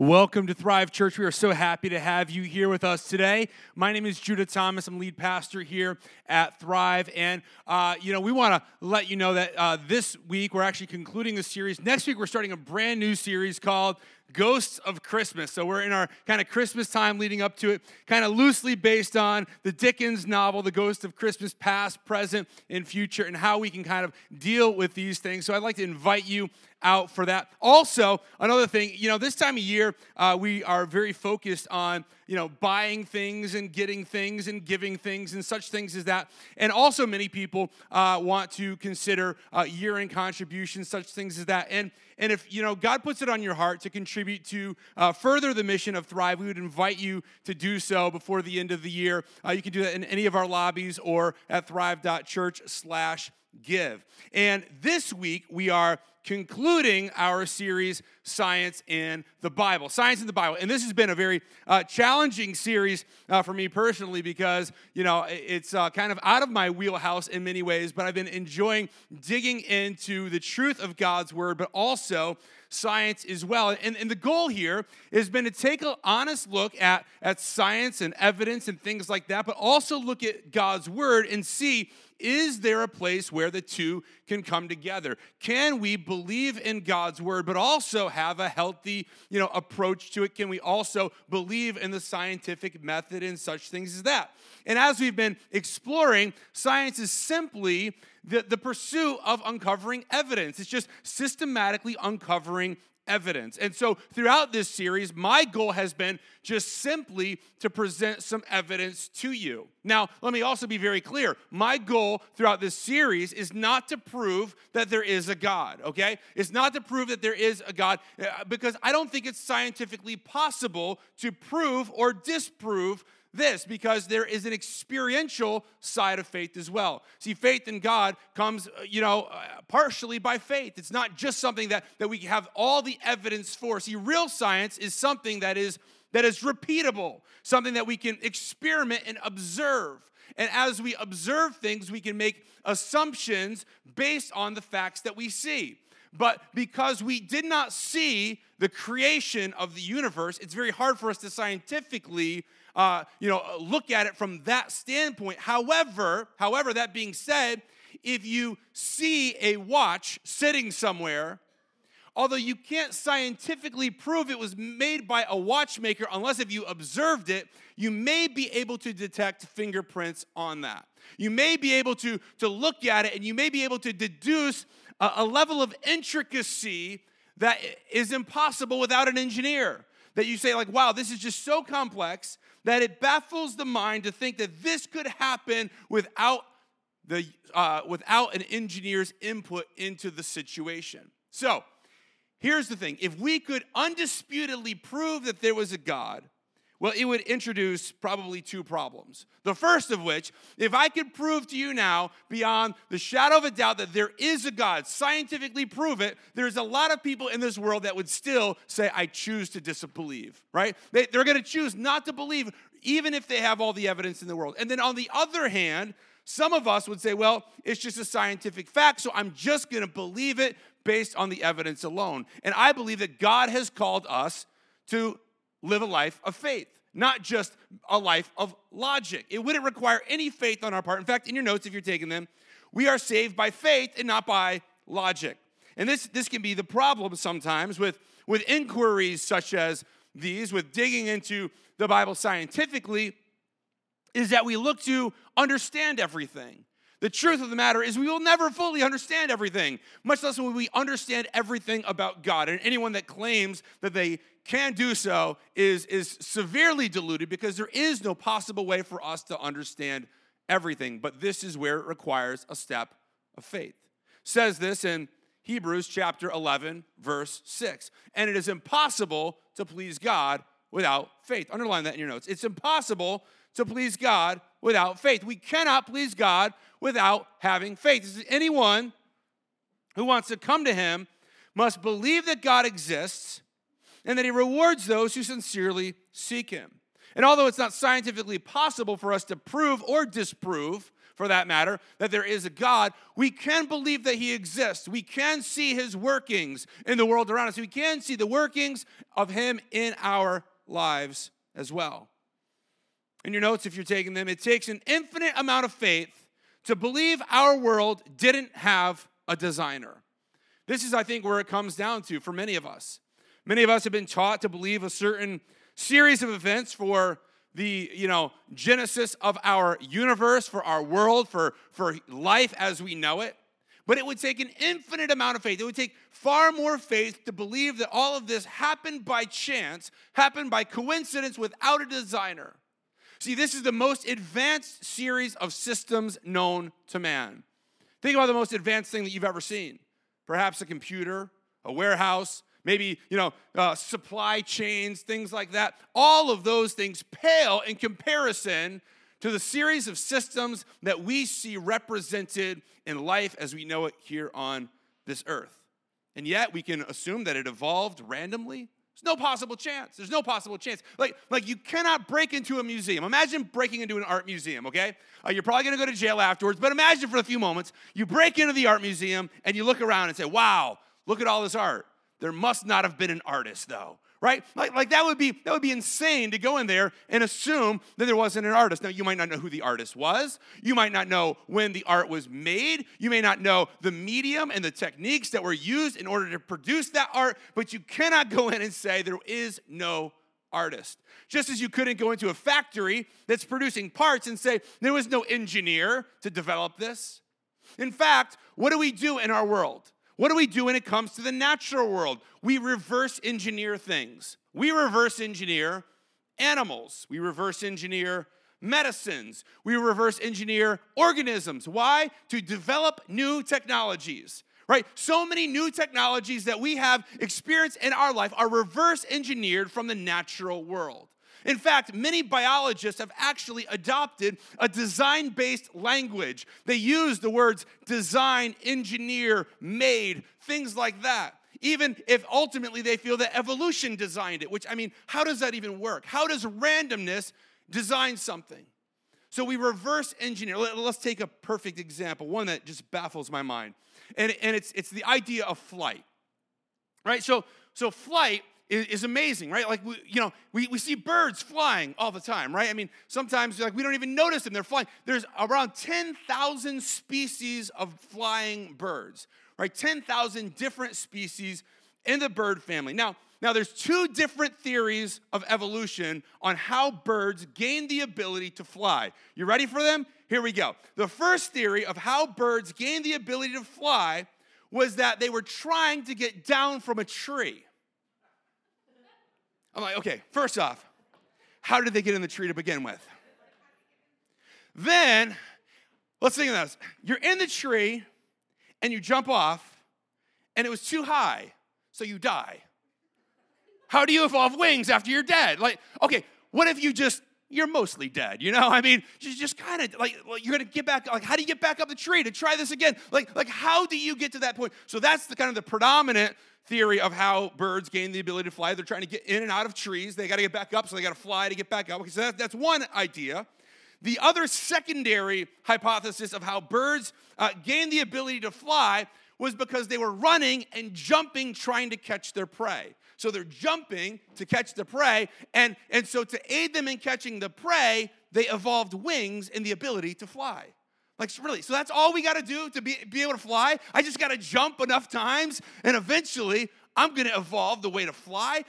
Welcome to Thrive Church. We are so happy to have you here with us today. My name is Judah Thomas. I'm lead pastor here at Thrive. And, we want to let you know that this week we're actually concluding the series. Next week we're starting a brand new series called Ghosts of Christmas. So we're in our kind of Christmas time leading up to it, kind of loosely based on the Dickens novel, The Ghosts of Christmas, past, present, and future, and how we can kind of deal with these things. So I'd like to invite you out for that. Also, another thing, this time of year, we are very focused on, buying things and getting things and giving things and such things as that. And also many people want to consider year-end contributions, such things as that. And if, God puts it on your heart to contribute to further the mission of Thrive, we would invite you to do so before the end of the year. You can do that in any of our lobbies or at thrive.church/give. And this week, we are concluding our series, Science in the Bible. Science in the Bible. And this has been a very challenging series for me personally because, it's kind of out of my wheelhouse in many ways, but I've been enjoying digging into the truth of God's Word, but also science as well. And the goal here has been to take an honest look at science and evidence and things like that, but also look at God's Word and see, is there a place where the two can come together? Can we believe in God's Word, but also have a healthy, approach to it? Can we also believe in the scientific method and such things as that? And as we've been exploring, science is simply the pursuit of uncovering evidence. It's just systematically uncovering evidence. And so throughout this series, my goal has been just simply to present some evidence to you. Now, let me also be very clear. My goal throughout this series is not to prove that there is a God, okay? It's not to prove that there is a God because I don't think it's scientifically possible to prove or disprove this because there is an experiential side of faith as well. See, faith in God comes, partially by faith. It's not just something that we have all the evidence for. See, real science is something that is repeatable, something that we can experiment and observe. And as we observe things, we can make assumptions based on the facts that we see. But because we did not see the creation of the universe, it's very hard for us to scientifically look at it from that standpoint. However, that being said, if you see a watch sitting somewhere, although you can't scientifically prove it was made by a watchmaker, unless if you observed it, you may be able to detect fingerprints on that. You may be able to look at it, and you may be able to deduce a level of intricacy that is impossible without an engineer. That you say, like, wow, this is just so complex that it baffles the mind to think that this could happen without without an engineer's input into the situation. So here's the thing. If we could undisputedly prove that there was a God, well, it would introduce probably two problems. The first of which, if I could prove to you now beyond the shadow of a doubt that there is a God, scientifically prove it, there's a lot of people in this world that would still say, I choose to disbelieve, right? They're going to choose not to believe even if they have all the evidence in the world. And then on the other hand, some of us would say, well, it's just a scientific fact, so I'm just going to believe it based on the evidence alone. And I believe that God has called us to live a life of faith, not just a life of logic. It wouldn't require any faith on our part. In fact, in your notes, if you're taking them, we are saved by faith and not by logic. And this can be the problem sometimes with inquiries such as these, with digging into the Bible scientifically, is that we look to understand everything. The truth of the matter is we will never fully understand everything, much less when we understand everything about God. And anyone that claims that they can do so is severely deluded because there is no possible way for us to understand everything. But this is where it requires a step of faith. It says this in Hebrews chapter 11, verse 6. And it is impossible to please God without faith. Underline that in your notes. It's impossible to please God without faith. We cannot please God without having faith. Anyone who wants to come to him must believe that God exists and that he rewards those who sincerely seek him. And although it's not scientifically possible for us to prove or disprove for that matter, that there is a God, we can believe that he exists. We can see his workings in the world around us. We can see the workings of him in our lives as well. In your notes, if you're taking them, it takes an infinite amount of faith to believe our world didn't have a designer. This is, I think, where it comes down to for many of us. Many of us have been taught to believe a certain series of events for the, genesis of our universe, for our world, for life as we know it. But it would take an infinite amount of faith. It would take far more faith to believe that all of this happened by chance, happened by coincidence without a designer. See, this is the most advanced series of systems known to man. Think about the most advanced thing that you've ever seen. Perhaps a computer, a warehouse, maybe, supply chains, things like that. All of those things pale in comparison to the series of systems that we see represented in life as we know it here on this earth. And yet we can assume that it evolved randomly. There's no possible chance. There's no possible chance. Like you cannot break into a museum. Imagine breaking into an art museum, okay? You're probably going to go to jail afterwards, but imagine for a few moments, you break into the art museum and you look around and say, wow, look at all this art. There must not have been an artist, though, right? Like that would be insane to go in there and assume that there wasn't an artist. Now, you might not know who the artist was. You might not know when the art was made. You may not know the medium and the techniques that were used in order to produce that art, but you cannot go in and say there is no artist. Just as you couldn't go into a factory that's producing parts and say there was no engineer to develop this. In fact, what do we do in our world? What do we do when it comes to the natural world? We reverse engineer things. We reverse engineer animals. We reverse engineer medicines. We reverse engineer organisms. Why? To develop new technologies, right? So many new technologies that we have experienced in our life are reverse engineered from the natural world. In fact, many biologists have actually adopted a design-based language. They use the words design, engineer, made, things like that, even if ultimately they feel that evolution designed it, which, how does that even work? How does randomness design something? So we reverse engineer. Let's take a perfect example, one that just baffles my mind, and it's the idea of flight, right? So flight is amazing, right? Like, we see birds flying all the time, right? Sometimes we don't even notice them. They're flying. There's around 10,000 species of flying birds, right? 10,000 different species in the bird family. Now, there's two different theories of evolution on how birds gain the ability to fly. You ready for them? Here we go. The first theory of how birds gain the ability to fly was that they were trying to get down from a tree. I'm like, okay, first off, how did they get in the tree to begin with? Then, let's think of this. You're in the tree, and you jump off, and it was too high, so you die. How do you evolve wings after you're dead? What if you're mostly dead, You just kind of, you're going to get back, how do you get back up the tree to try this again? How do you get to that point? So that's the kind of the predominant theory of how birds gain the ability to fly. They're trying to get in and out of trees. They got to get back up, so they got to fly to get back up. Okay, so that's one idea. The other secondary hypothesis of how birds gain the ability to fly was because they were running and jumping trying to catch their prey. So they're jumping to catch the prey, and so to aid them in catching the prey, they evolved wings and the ability to fly. Really, so that's all we got to do to be able to fly? I just got to jump enough times, and eventually I'm going to evolve the way to fly?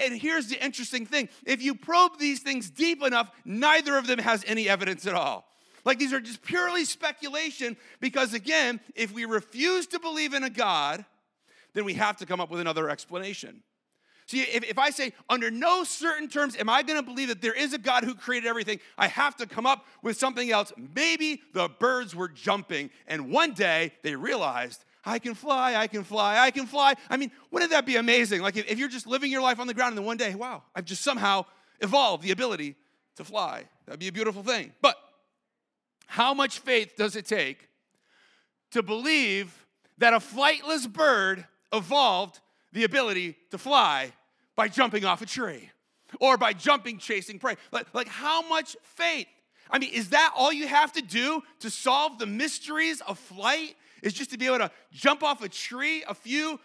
And here's the interesting thing. If you probe these things deep enough, neither of them has any evidence at all. These are just purely speculation because, again, if we refuse to believe in a God, then we have to come up with another explanation. See, if I say, under no certain terms, am I going to believe that there is a God who created everything, I have to come up with something else. Maybe the birds were jumping, and one day they realized, I can fly. Wouldn't that be amazing? If you're just living your life on the ground, and then one day, wow, I've just somehow evolved the ability to fly. That'd be a beautiful thing. But how much faith does it take to believe that a flightless bird evolved the ability to fly by jumping off a tree, or by jumping, chasing prey? How much faith? I mean, is that all you have to do to solve the mysteries of flight? Is just to be able to jump off a tree a few,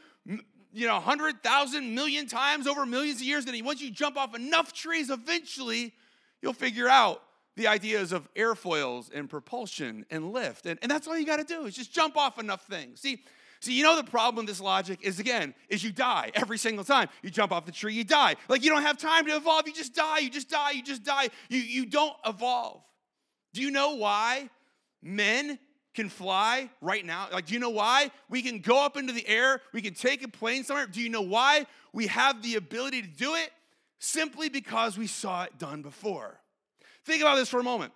100,000 million times over millions of years. And once you jump off enough trees, eventually you'll figure out the ideas of airfoils and propulsion and lift. And that's all you got to do is just jump off enough things. See, the problem with this logic is, is you die every single time. You jump off the tree, you die. Like, you don't have time to evolve. You just die, you just die, you just die. You don't evolve. Do you know why men can fly right now? Like, do you know why we can go up into the air? We can take a plane somewhere. Do you know why we have the ability to do it? Simply because we saw it done before. Think about this for a moment.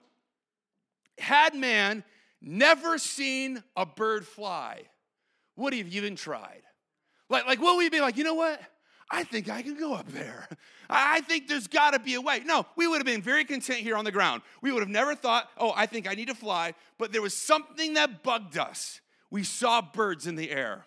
Had man never seen a bird fly, would he have even tried? Like would we be like, you know what? I think I can go up there. I think there's got to be a way. No, we would have been very content here on the ground. We would have never thought, oh, I think I need to fly. But there was something that bugged us. We saw birds in the air.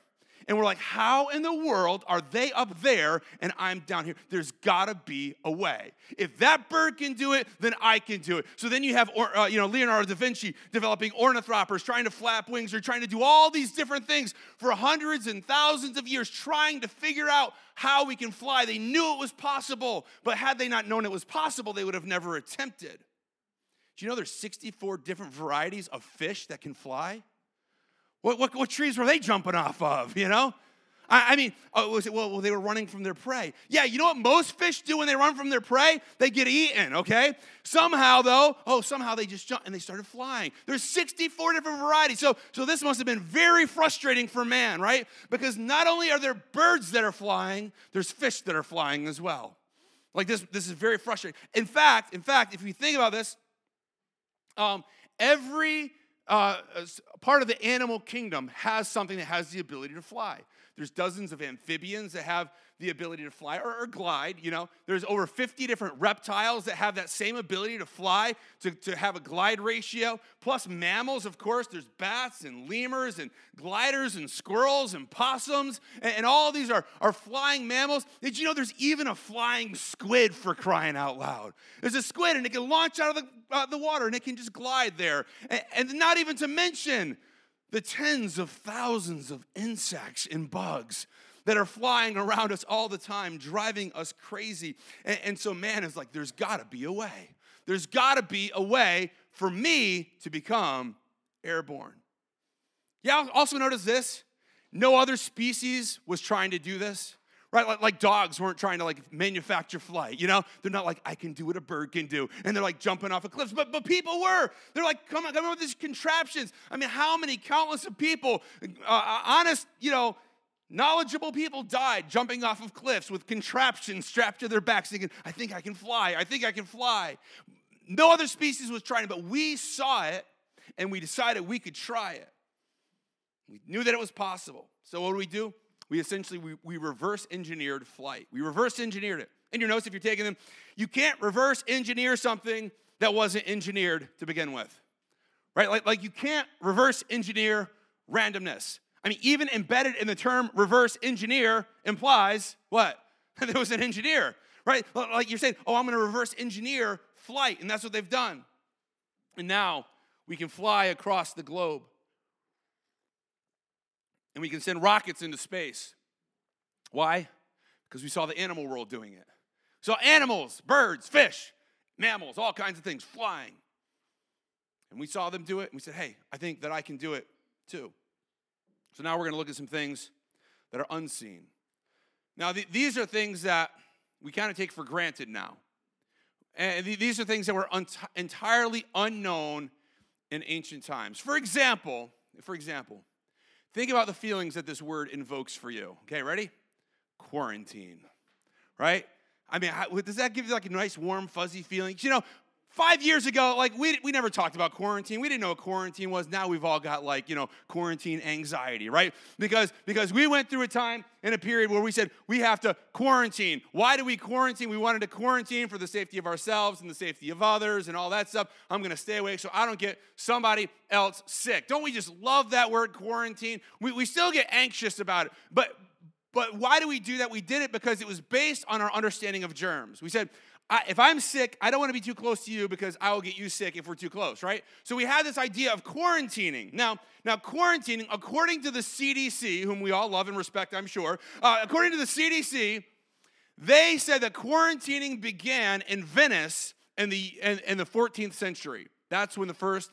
And we're like, how in the world are they up there and I'm down here? There's got to be a way. If that bird can do it, then I can do it. So then you have, Leonardo da Vinci developing ornithopters, trying to flap wings, or trying to do all these different things for hundreds and thousands of years, trying to figure out how we can fly. They knew it was possible, but had they not known it was possible, they would have never attempted. Do you know there's 64 different varieties of fish that can fly? What trees were they jumping off of, they were running from their prey. Yeah, you know what most fish do when they run from their prey? They get eaten, okay? Somehow they just jumped and they started flying. There's 64 different varieties. So this must have been very frustrating for man, right? Because not only are there birds that are flying, there's fish that are flying as well. Like this is very frustrating. In fact, if you think about this, every part of the animal kingdom has something that has the ability to fly. There's dozens of amphibians that have the ability to fly or glide, There's over 50 different reptiles that have that same ability to fly, to have a glide ratio. Plus mammals, of course. There's bats and lemurs and gliders and squirrels and possums. And all these are flying mammals. Did you know there's even a flying squid, for crying out loud? There's a squid and it can launch out of the water and it can just glide there. And not even to mention the tens of thousands of insects and bugs that are flying around us all the time, driving us crazy. And so man is like, there's got to be a way. There's got to be a way for me to become airborne. Yeah, also notice this. No other species was trying to do this. Right, like dogs weren't trying to manufacture flight, They're not like, I can do what a bird can do, and they're like jumping off of cliffs. But people were. They're like, come on with these contraptions. I mean, how many countless of people, honest, knowledgeable people died jumping off of cliffs with contraptions strapped to their backs thinking, I think I can fly. No other species was trying it, but we saw it, and we decided we could try it. We knew that it was possible. So what do? We essentially, we reverse engineered flight. We reverse engineered it. And your notes, if you're taking them, you can't reverse engineer something that wasn't engineered to begin with, right? Like you can't reverse engineer randomness. I mean, even embedded in the term reverse engineer implies what? There was an engineer, right? Like you're saying, oh, I'm going to reverse engineer flight. And that's what they've done. And now we can fly across the globe. And we can send rockets into space. Why? Because we saw the animal world doing it. So animals, birds, fish, mammals, all kinds of things flying. And we saw them do it, and we said, hey, I think that I can do it too. So now we're going to look at some things that are unseen. Now, these are things that we kind of take for granted now. And these are things that were entirely unknown in ancient times. For example, think about the feelings that this word invokes for you. Okay, ready? Quarantine, right? I mean, does that give you a nice, warm, fuzzy feeling? 5 years ago, we never talked about quarantine. We didn't know what quarantine was. Now we've all got quarantine anxiety, right? Because we went through a time in a period where we said we have to quarantine. Why do we quarantine? We wanted to quarantine for the safety of ourselves and the safety of others and all that stuff. I'm going to stay awake so I don't get somebody else sick. Don't we just love that word quarantine? We still get anxious about it. But But why do we do that? We did it because it was based on our understanding of germs. We said, if I'm sick, I don't want to be too close to you because I will get you sick if we're too close, right? So we had this idea of quarantining. Now quarantining, according to the CDC, whom we all love and respect, I'm sure, according to the CDC, they said that quarantining began in Venice in the 14th century. That's when the first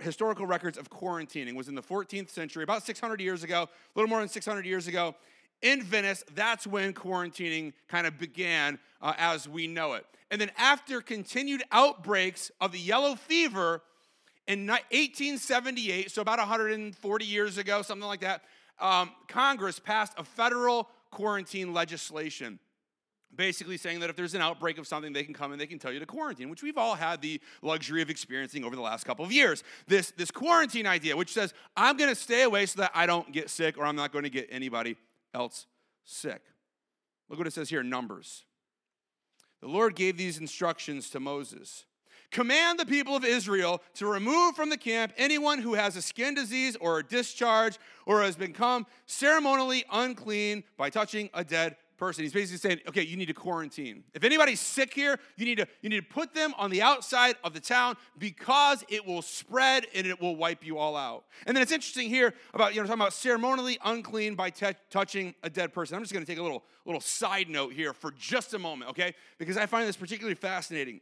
historical records of quarantining was in the 14th century, about 600 years ago, a little more than 600 years ago. In Venice, that's when quarantining kind of began as we know it. And then after continued outbreaks of the yellow fever in 1878, so about 140 years ago, something like that, Congress passed a federal quarantine legislation, basically saying that if there's an outbreak of something, they can come and they can tell you to quarantine, which we've all had the luxury of experiencing over the last couple of years. This quarantine idea, which says, I'm going to stay away so that I don't get sick or I'm not going to get anybody else sick. Look what it says here in Numbers. The Lord gave these instructions to Moses. Command the people of Israel to remove from the camp anyone who has a skin disease or a discharge or has become ceremonially unclean by touching a dead person. He's basically saying, okay, you need to quarantine. If anybody's sick here, you need to put them on the outside of the town because it will spread and it will wipe you all out. And then it's interesting here about, talking about ceremonially unclean by touching a dead person. I'm just going to take a little side note here for just a moment, okay? Because I find this particularly fascinating.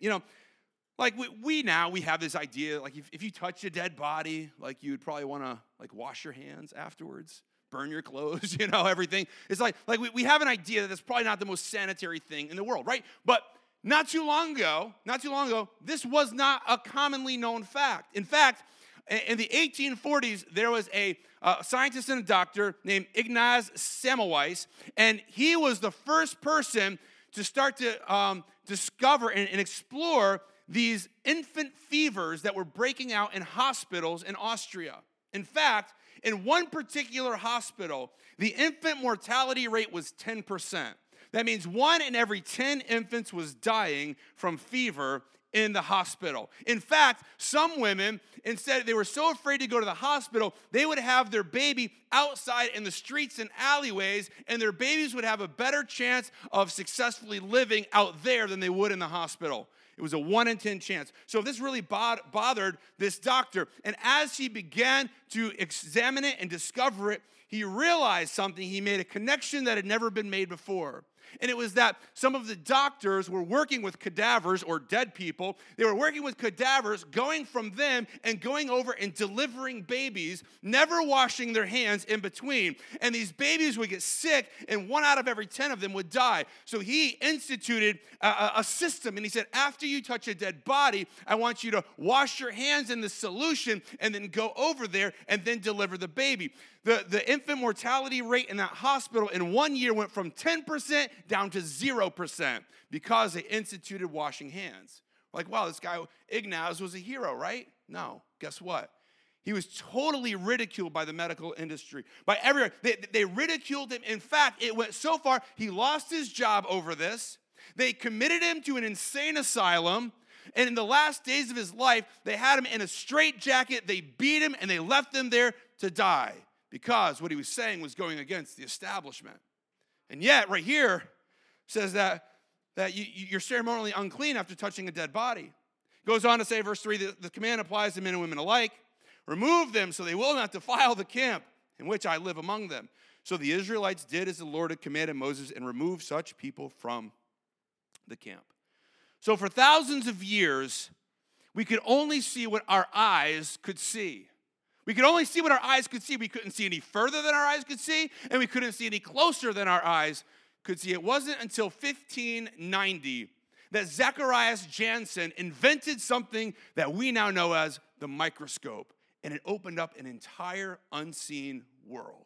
Like we have this idea, like if you touch a dead body, like you'd probably want to wash your hands afterwards, burn your clothes, everything. It's like we have an idea that that's probably not the most sanitary thing in the world, right? But not too long ago, this was not a commonly known fact. In fact, in the 1840s, there was a scientist and a doctor named Ignaz Semmelweis, and he was the first person to start to discover and explore these infant fevers that were breaking out in hospitals in Austria. In fact, in one particular hospital, the infant mortality rate was 10%. That means 1 in every 10 infants was dying from fever in the hospital. In fact, some women, instead, they were so afraid to go to the hospital, they would have their baby outside in the streets and alleyways, and their babies would have a better chance of successfully living out there than they would in the hospital. It was a 1 in 10 chance. So this really bothered this doctor. And as he began to examine it and discover it, he realized something. He made a connection that had never been made before. And it was that some of the doctors were working with cadavers or dead people. They were working with cadavers, going from them and going over and delivering babies, never washing their hands in between. And these babies would get sick, and 1 out of every 10 of them would die. So he instituted a system, and he said, after you touch a dead body, I want you to wash your hands in the solution and then go over there and then deliver the baby. The infant mortality rate in that hospital in 1 year went from 10% down to 0% because they instituted washing hands. Like, wow, this guy, Ignaz, was a hero, right? No, guess what? He was totally ridiculed by the medical industry, by everyone. They ridiculed him. In fact, it went so far, he lost his job over this. They committed him to an insane asylum. And in the last days of his life, they had him in a straitjacket. They beat him, and they left him there to die. Because what he was saying was going against the establishment. And yet, right here, says that you're ceremonially unclean after touching a dead body. Goes on to say, verse 3, the command applies to men and women alike. Remove them so they will not defile the camp in which I live among them. So the Israelites did as the Lord had commanded Moses and removed such people from the camp. So for thousands of years, we could only see what our eyes could see. We could only see what our eyes could see. We couldn't see any further than our eyes could see, and we couldn't see any closer than our eyes could see. It wasn't until 1590 that Zacharias Janssen invented something that we now know as the microscope, and it opened up an entire unseen world.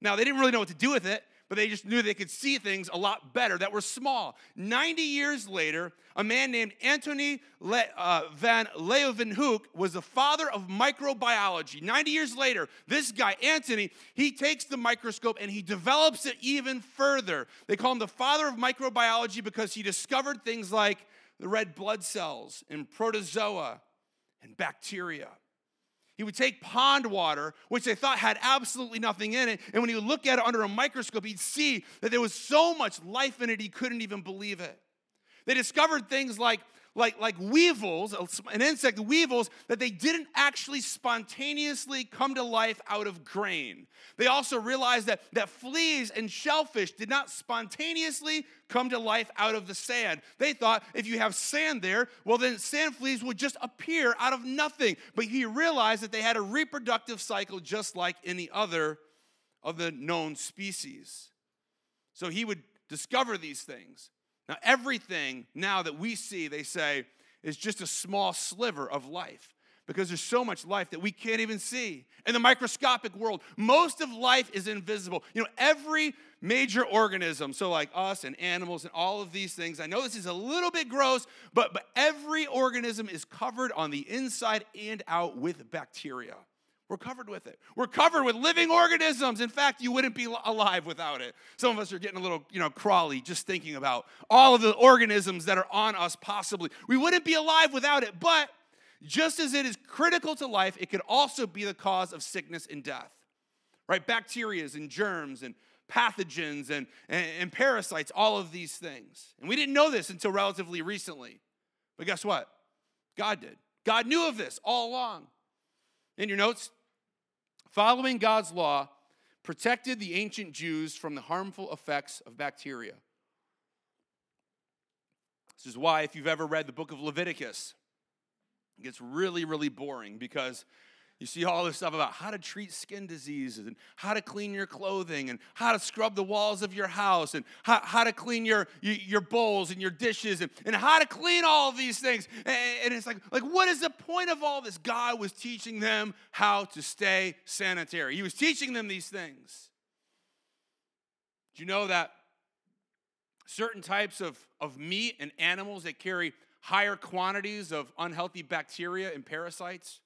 Now, they didn't really know what to do with it, but they just knew they could see things a lot better that were small. 90 years later, a man named Antonie van Leeuwenhoek was the father of microbiology. 90 years later, this guy, Antonie, he takes the microscope and he develops it even further. They call him the father of microbiology because he discovered things like the red blood cells and protozoa and bacteria. He would take pond water, which they thought had absolutely nothing in it, and when he would look at it under a microscope, he'd see that there was so much life in it, he couldn't even believe it. They discovered things like weevils, an insect, weevils, that they didn't actually spontaneously come to life out of grain. They also realized that fleas and shellfish did not spontaneously come to life out of the sand. They thought if you have sand there, well then sand fleas would just appear out of nothing. But he realized that they had a reproductive cycle just like any other of the known species. So he would discover these things. Now, everything now that we see, they say, is just a small sliver of life because there's so much life that we can't even see. In the microscopic world, most of life is invisible. You know, every major organism, so like us and animals and all of these things, I know this is a little bit gross, but every organism is covered on the inside and out with bacteria. We're covered with it. We're covered with living organisms. In fact, you wouldn't be alive without it. Some of us are getting a little, crawly just thinking about all of the organisms that are on us possibly. We wouldn't be alive without it, but just as it is critical to life, it could also be the cause of sickness and death, right? Bacteria and germs and pathogens and parasites, all of these things. And we didn't know this until relatively recently, but guess what? God did. God knew of this all along. In your notes, following God's law protected the ancient Jews from the harmful effects of bacteria. This is why, if you've ever read the book of Leviticus, it gets really, really boring because you see all this stuff about how to treat skin diseases and how to clean your clothing and how to scrub the walls of your house and how to clean your bowls and your dishes and how to clean all of these things. And it's like, what is the point of all this? God was teaching them how to stay sanitary. He was teaching them these things. Do you know that certain types of meat and animals that carry higher quantities of unhealthy bacteria and parasites?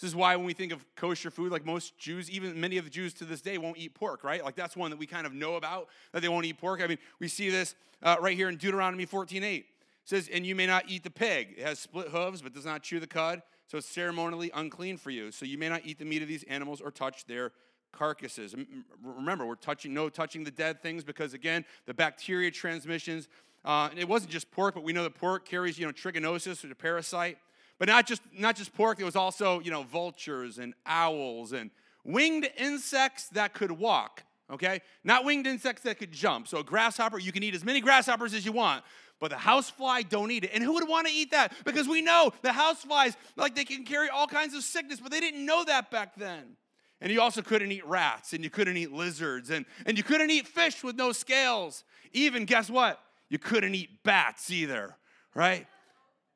This is why when we think of kosher food, like most Jews, even many of the Jews to this day won't eat pork, right? Like that's one that we kind of know about, that they won't eat pork. I mean, we see this right here in Deuteronomy 14:8. It says, and you may not eat the pig. It has split hooves but does not chew the cud, so it's ceremonially unclean for you. So you may not eat the meat of these animals or touch their carcasses. Remember, we're touching the dead things because, again, the bacteria transmissions. And it wasn't just pork, but we know that pork carries, trichinosis, or the parasite. But not just pork, there was also, vultures and owls and winged insects that could walk, okay? Not winged insects that could jump. So a grasshopper, you can eat as many grasshoppers as you want, but the housefly, don't eat it. And who would want to eat that? Because we know the houseflies, they can carry all kinds of sickness, but they didn't know that back then. And you also couldn't eat rats, and you couldn't eat lizards, and you couldn't eat fish with no scales. Even, guess what? You couldn't eat bats either, right?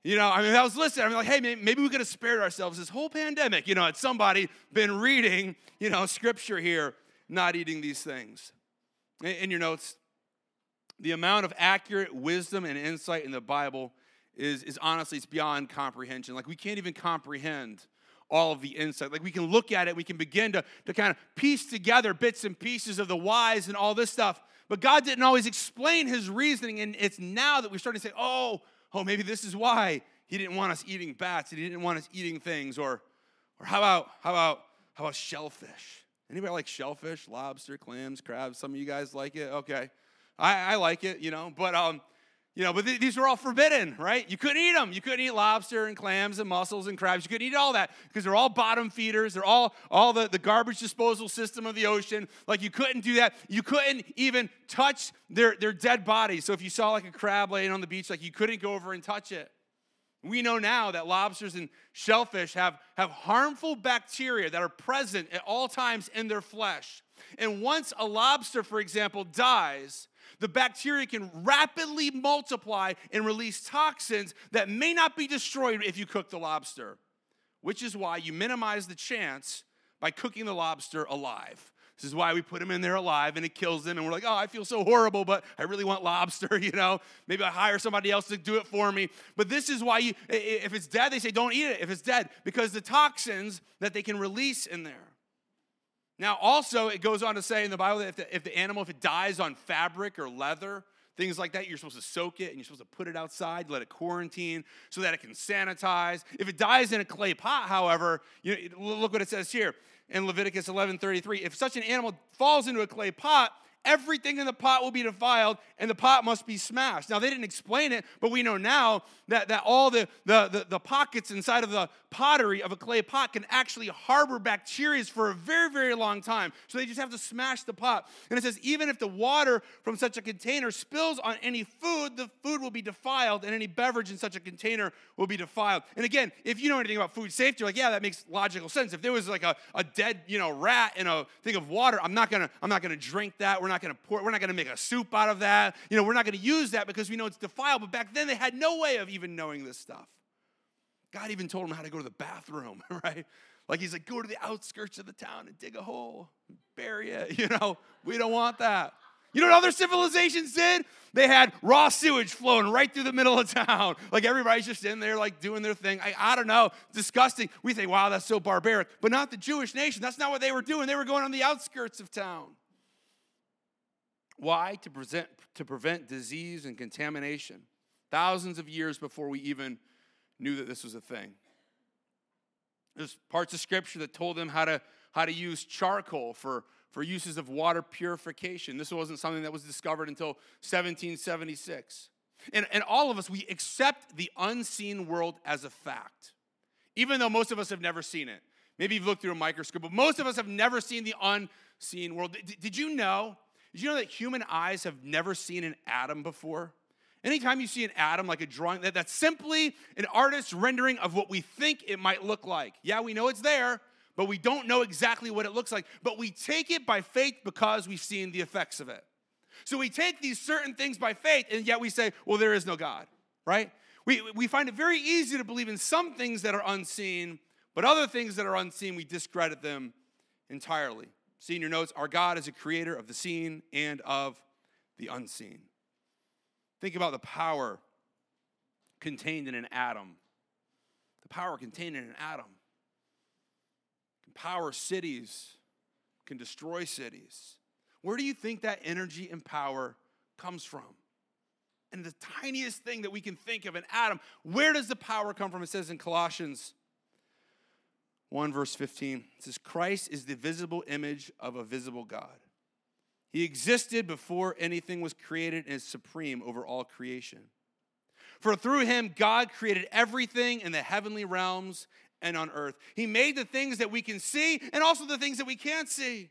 I was listening. Hey, maybe we could have spared ourselves this whole pandemic. Had somebody been reading, scripture here, not eating these things. In your notes, the amount of accurate wisdom and insight in the Bible is honestly, it's beyond comprehension. We can't even comprehend all of the insight. We can look at it. We can begin to kind of piece together bits and pieces of the whys and all this stuff. But God didn't always explain his reasoning, and it's now that we're starting to say, oh, maybe this is why he didn't want us eating bats. He didn't want us eating things. Or how about shellfish? Anybody like shellfish? Lobster, clams, crabs. Some of you guys like it. Okay, I like it. But these were all forbidden, right? You couldn't eat them. You couldn't eat lobster and clams and mussels and crabs. You couldn't eat all that because they're all bottom feeders. They're all the garbage disposal system of the ocean. You couldn't do that. You couldn't even touch their dead bodies. So if you saw a crab laying on the beach, you couldn't go over and touch it. We know now that lobsters and shellfish have harmful bacteria that are present at all times in their flesh. And once a lobster, for example, dies, the bacteria can rapidly multiply and release toxins that may not be destroyed if you cook the lobster, which is why you minimize the chance by cooking the lobster alive. This is why we put them in there alive, and it kills them, and we're like, oh, I feel so horrible, but I really want lobster, Maybe I hire somebody else to do it for me. But this is why, if it's dead, they say don't eat it if it's dead, because the toxins that they can release in there. Now, also, it goes on to say in the Bible that if the animal, if it dies on fabric or leather, things like that. You're supposed to soak it, and you're supposed to put it outside, let it quarantine so that it can sanitize. If it dies in a clay pot, however, look what it says here in Leviticus 11:33. If such an animal falls into a clay pot, everything in the pot will be defiled, and the pot must be smashed. Now, they didn't explain it, but we know now that all the pockets inside of the pottery of a clay pot can actually harbor bacteria for a very, very long time. So they just have to smash the pot. And it says, even if the water from such a container spills on any food, the food will be defiled, and any beverage in such a container will be defiled. And again, if you know anything about food safety, you're like, yeah, that makes logical sense. If there was like a dead, rat in a thing of water, I'm not gonna drink that. We're not going to pour it. We're not going to make a soup out of that. We're not going to use that because we know it's defiled. But back then, they had no way of even knowing this stuff. God even told them how to go to the bathroom, right? Like he's like, go to the outskirts of the town and dig a hole, bury it. We don't want that. You know what other civilizations did? They had raw sewage flowing right through the middle of town. Like everybody's just in there like doing their thing. I don't know. Disgusting. We think, wow, that's so barbaric. But not the Jewish nation. That's not what they were doing. They were going on the outskirts of town. Why? To prevent disease and contamination. Thousands of years before we even knew that this was a thing. There's parts of Scripture that told them how to use charcoal for uses of water purification. This wasn't something that was discovered until 1776. And all of us, we accept the unseen world as a fact, even though most of us have never seen it. Maybe you've looked through a microscope, but most of us have never seen the unseen world. Did you know? Did you know that human eyes have never seen an atom before? Anytime you see an atom, like a drawing, that's simply an artist's rendering of what we think it might look like. Yeah, we know it's there, but we don't know exactly what it looks like. But we take it by faith because we've seen the effects of it. So we take these certain things by faith, and yet we say, well, there is no God, right? We find it very easy to believe in some things that are unseen, but other things that are unseen, we discredit them entirely. See in your notes, our God is a creator of the seen and of the unseen. Think about the power contained in an atom. The power contained in an atom can power cities, can destroy cities. Where do you think that energy and power comes from? And the tiniest thing that we can think of, an atom, where does the power come from? It says in Colossians 1 verse 15, it says, Christ is the visible image of a visible God. He existed before anything was created and is supreme over all creation. For through him, God created everything in the heavenly realms and on earth. He made the things that we can see and also the things that we can't see,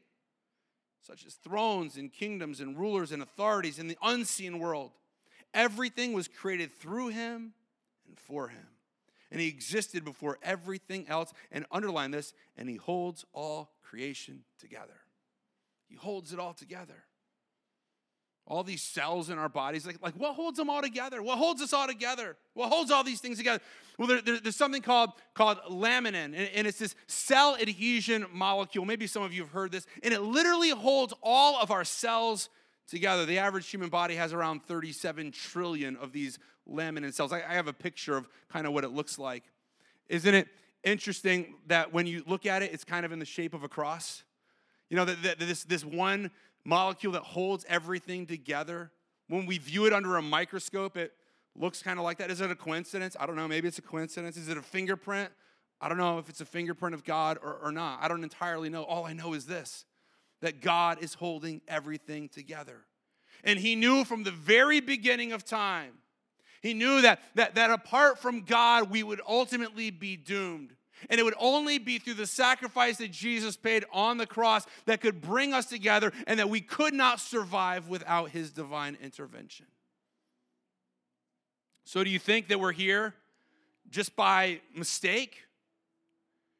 such as thrones and kingdoms and rulers and authorities in the unseen world. Everything was created through him and for him. And he existed before everything else. And underline this, and he holds all creation together. He holds it all together. All these cells in our bodies, like what holds them all together? What holds us all together? What holds all these things together? Well, there's something called laminin, and it's this cell adhesion molecule. Maybe some of you have heard this. And it literally holds all of our cells together. The average human body has around 37 trillion of these laminin cells. I have a picture of kind of what it looks like. Isn't it interesting that when you look at it, it's kind of in the shape of a cross? This one molecule that holds everything together. When we view it under a microscope, it looks kind of like that. Is it a coincidence? I don't know. Maybe it's a coincidence. Is it a fingerprint? I don't know if it's a fingerprint of God or not. I don't entirely know. All I know is this, that God is holding everything together. And he knew from the very beginning of time. He knew that apart from God, we would ultimately be doomed. And it would only be through the sacrifice that Jesus paid on the cross that could bring us together and that we could not survive without his divine intervention. So do you think that we're here just by mistake?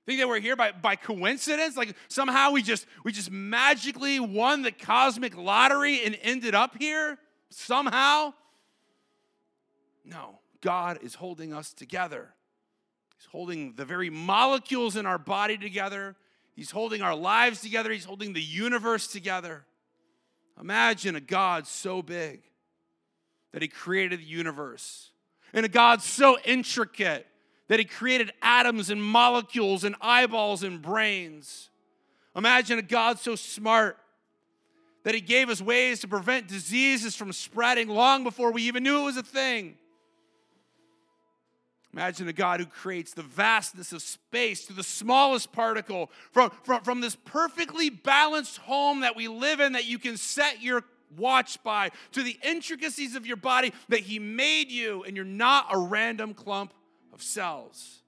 Think that we're here by coincidence? Like somehow we just magically won the cosmic lottery and ended up here somehow? No, God is holding us together. He's holding the very molecules in our body together. He's holding our lives together. He's holding the universe together. Imagine a God so big that he created the universe, and a God so intricate that he created atoms and molecules and eyeballs and brains. Imagine a God so smart that he gave us ways to prevent diseases from spreading long before we even knew it was a thing. Imagine a God who creates the vastness of space to the smallest particle from this perfectly balanced home that we live in that you can set your watch by to the intricacies of your body that he made you, and you're not a random clump of cells.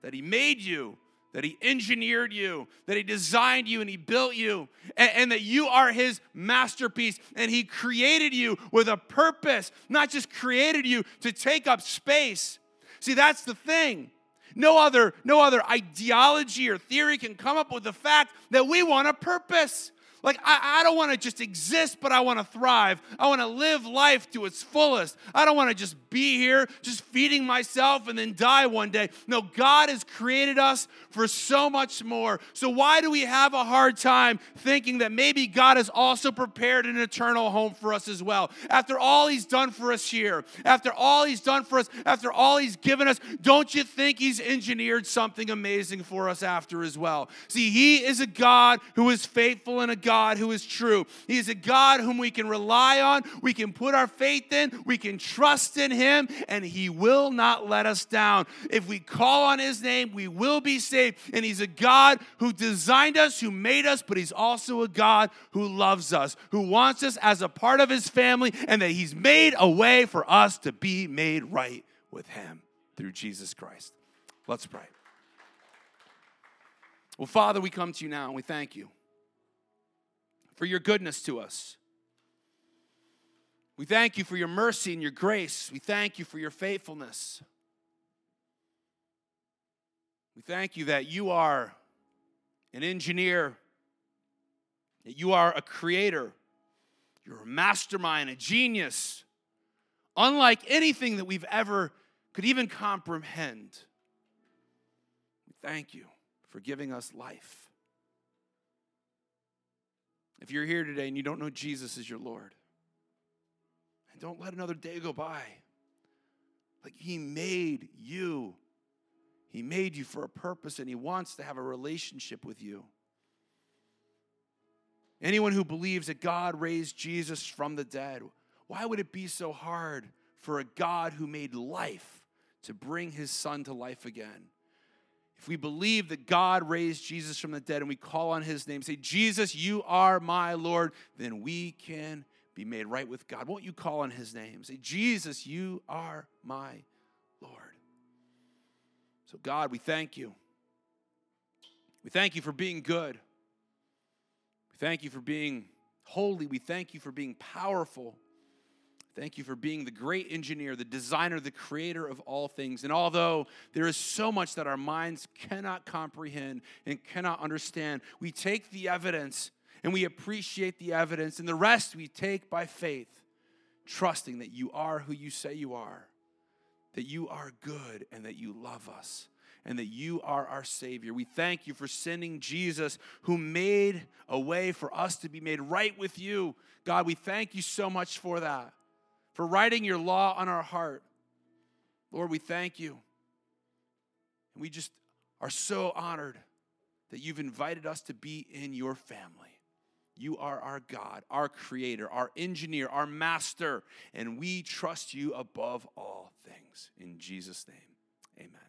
That he made you, that he engineered you, that he designed you and he built you, and that you are his masterpiece, and he created you with a purpose, not just created you to take up space. See, that's the thing. No other ideology or theory can come up with the fact that we want a purpose. Like, I don't want to just exist, but I want to thrive. I want to live life to its fullest. I don't want to just be here, just feeding myself and then die one day. No, God has created us for so much more. So why do we have a hard time thinking that maybe God has also prepared an eternal home for us as well? After all he's done for us here, after all he's done for us, after all he's given us, don't you think he's engineered something amazing for us after as well? See, he is a God who is faithful and a God who is true. He is a God whom we can rely on, we can put our faith in, we can trust in him, and he will not let us down. If we call on his name, we will be saved. And he's a God who designed us, who made us, but he's also a God who loves us, who wants us as a part of his family, and that he's made a way for us to be made right with him through Jesus Christ. Let's pray. Well, Father, we come to you now and we thank you for your goodness to us. We thank you for your mercy and your grace. We thank you for your faithfulness. We thank you that you are an engineer, that you are a creator, you're a mastermind, a genius, unlike anything that we've ever could even comprehend. We thank you for giving us life. If you're here today and you don't know Jesus as your Lord, and don't let another day go by. Like, he made you. He made you for a purpose, and he wants to have a relationship with you. Anyone who believes that God raised Jesus from the dead, why would it be so hard for a God who made life to bring his son to life again? If we believe that God raised Jesus from the dead and we call on his name, say, Jesus, you are my Lord, then we can be made right with God. Won't you call on his name? Say, Jesus, you are my Lord. So God, we thank you. We thank you for being good. We thank you for being holy. We thank you for being powerful. Thank you for being the great engineer, the designer, the creator of all things. And although there is so much that our minds cannot comprehend and cannot understand, we take the evidence and we appreciate the evidence, and the rest we take by faith, trusting that you are who you say you are, that you are good and that you love us, and that you are our Savior. We thank you for sending Jesus, who made a way for us to be made right with you. God, we thank you so much for that, for writing your law on our heart. Lord, we thank you. And we just are so honored that you've invited us to be in your family. You are our God, our creator, our engineer, our master, and we trust you above all things. In Jesus' name, amen.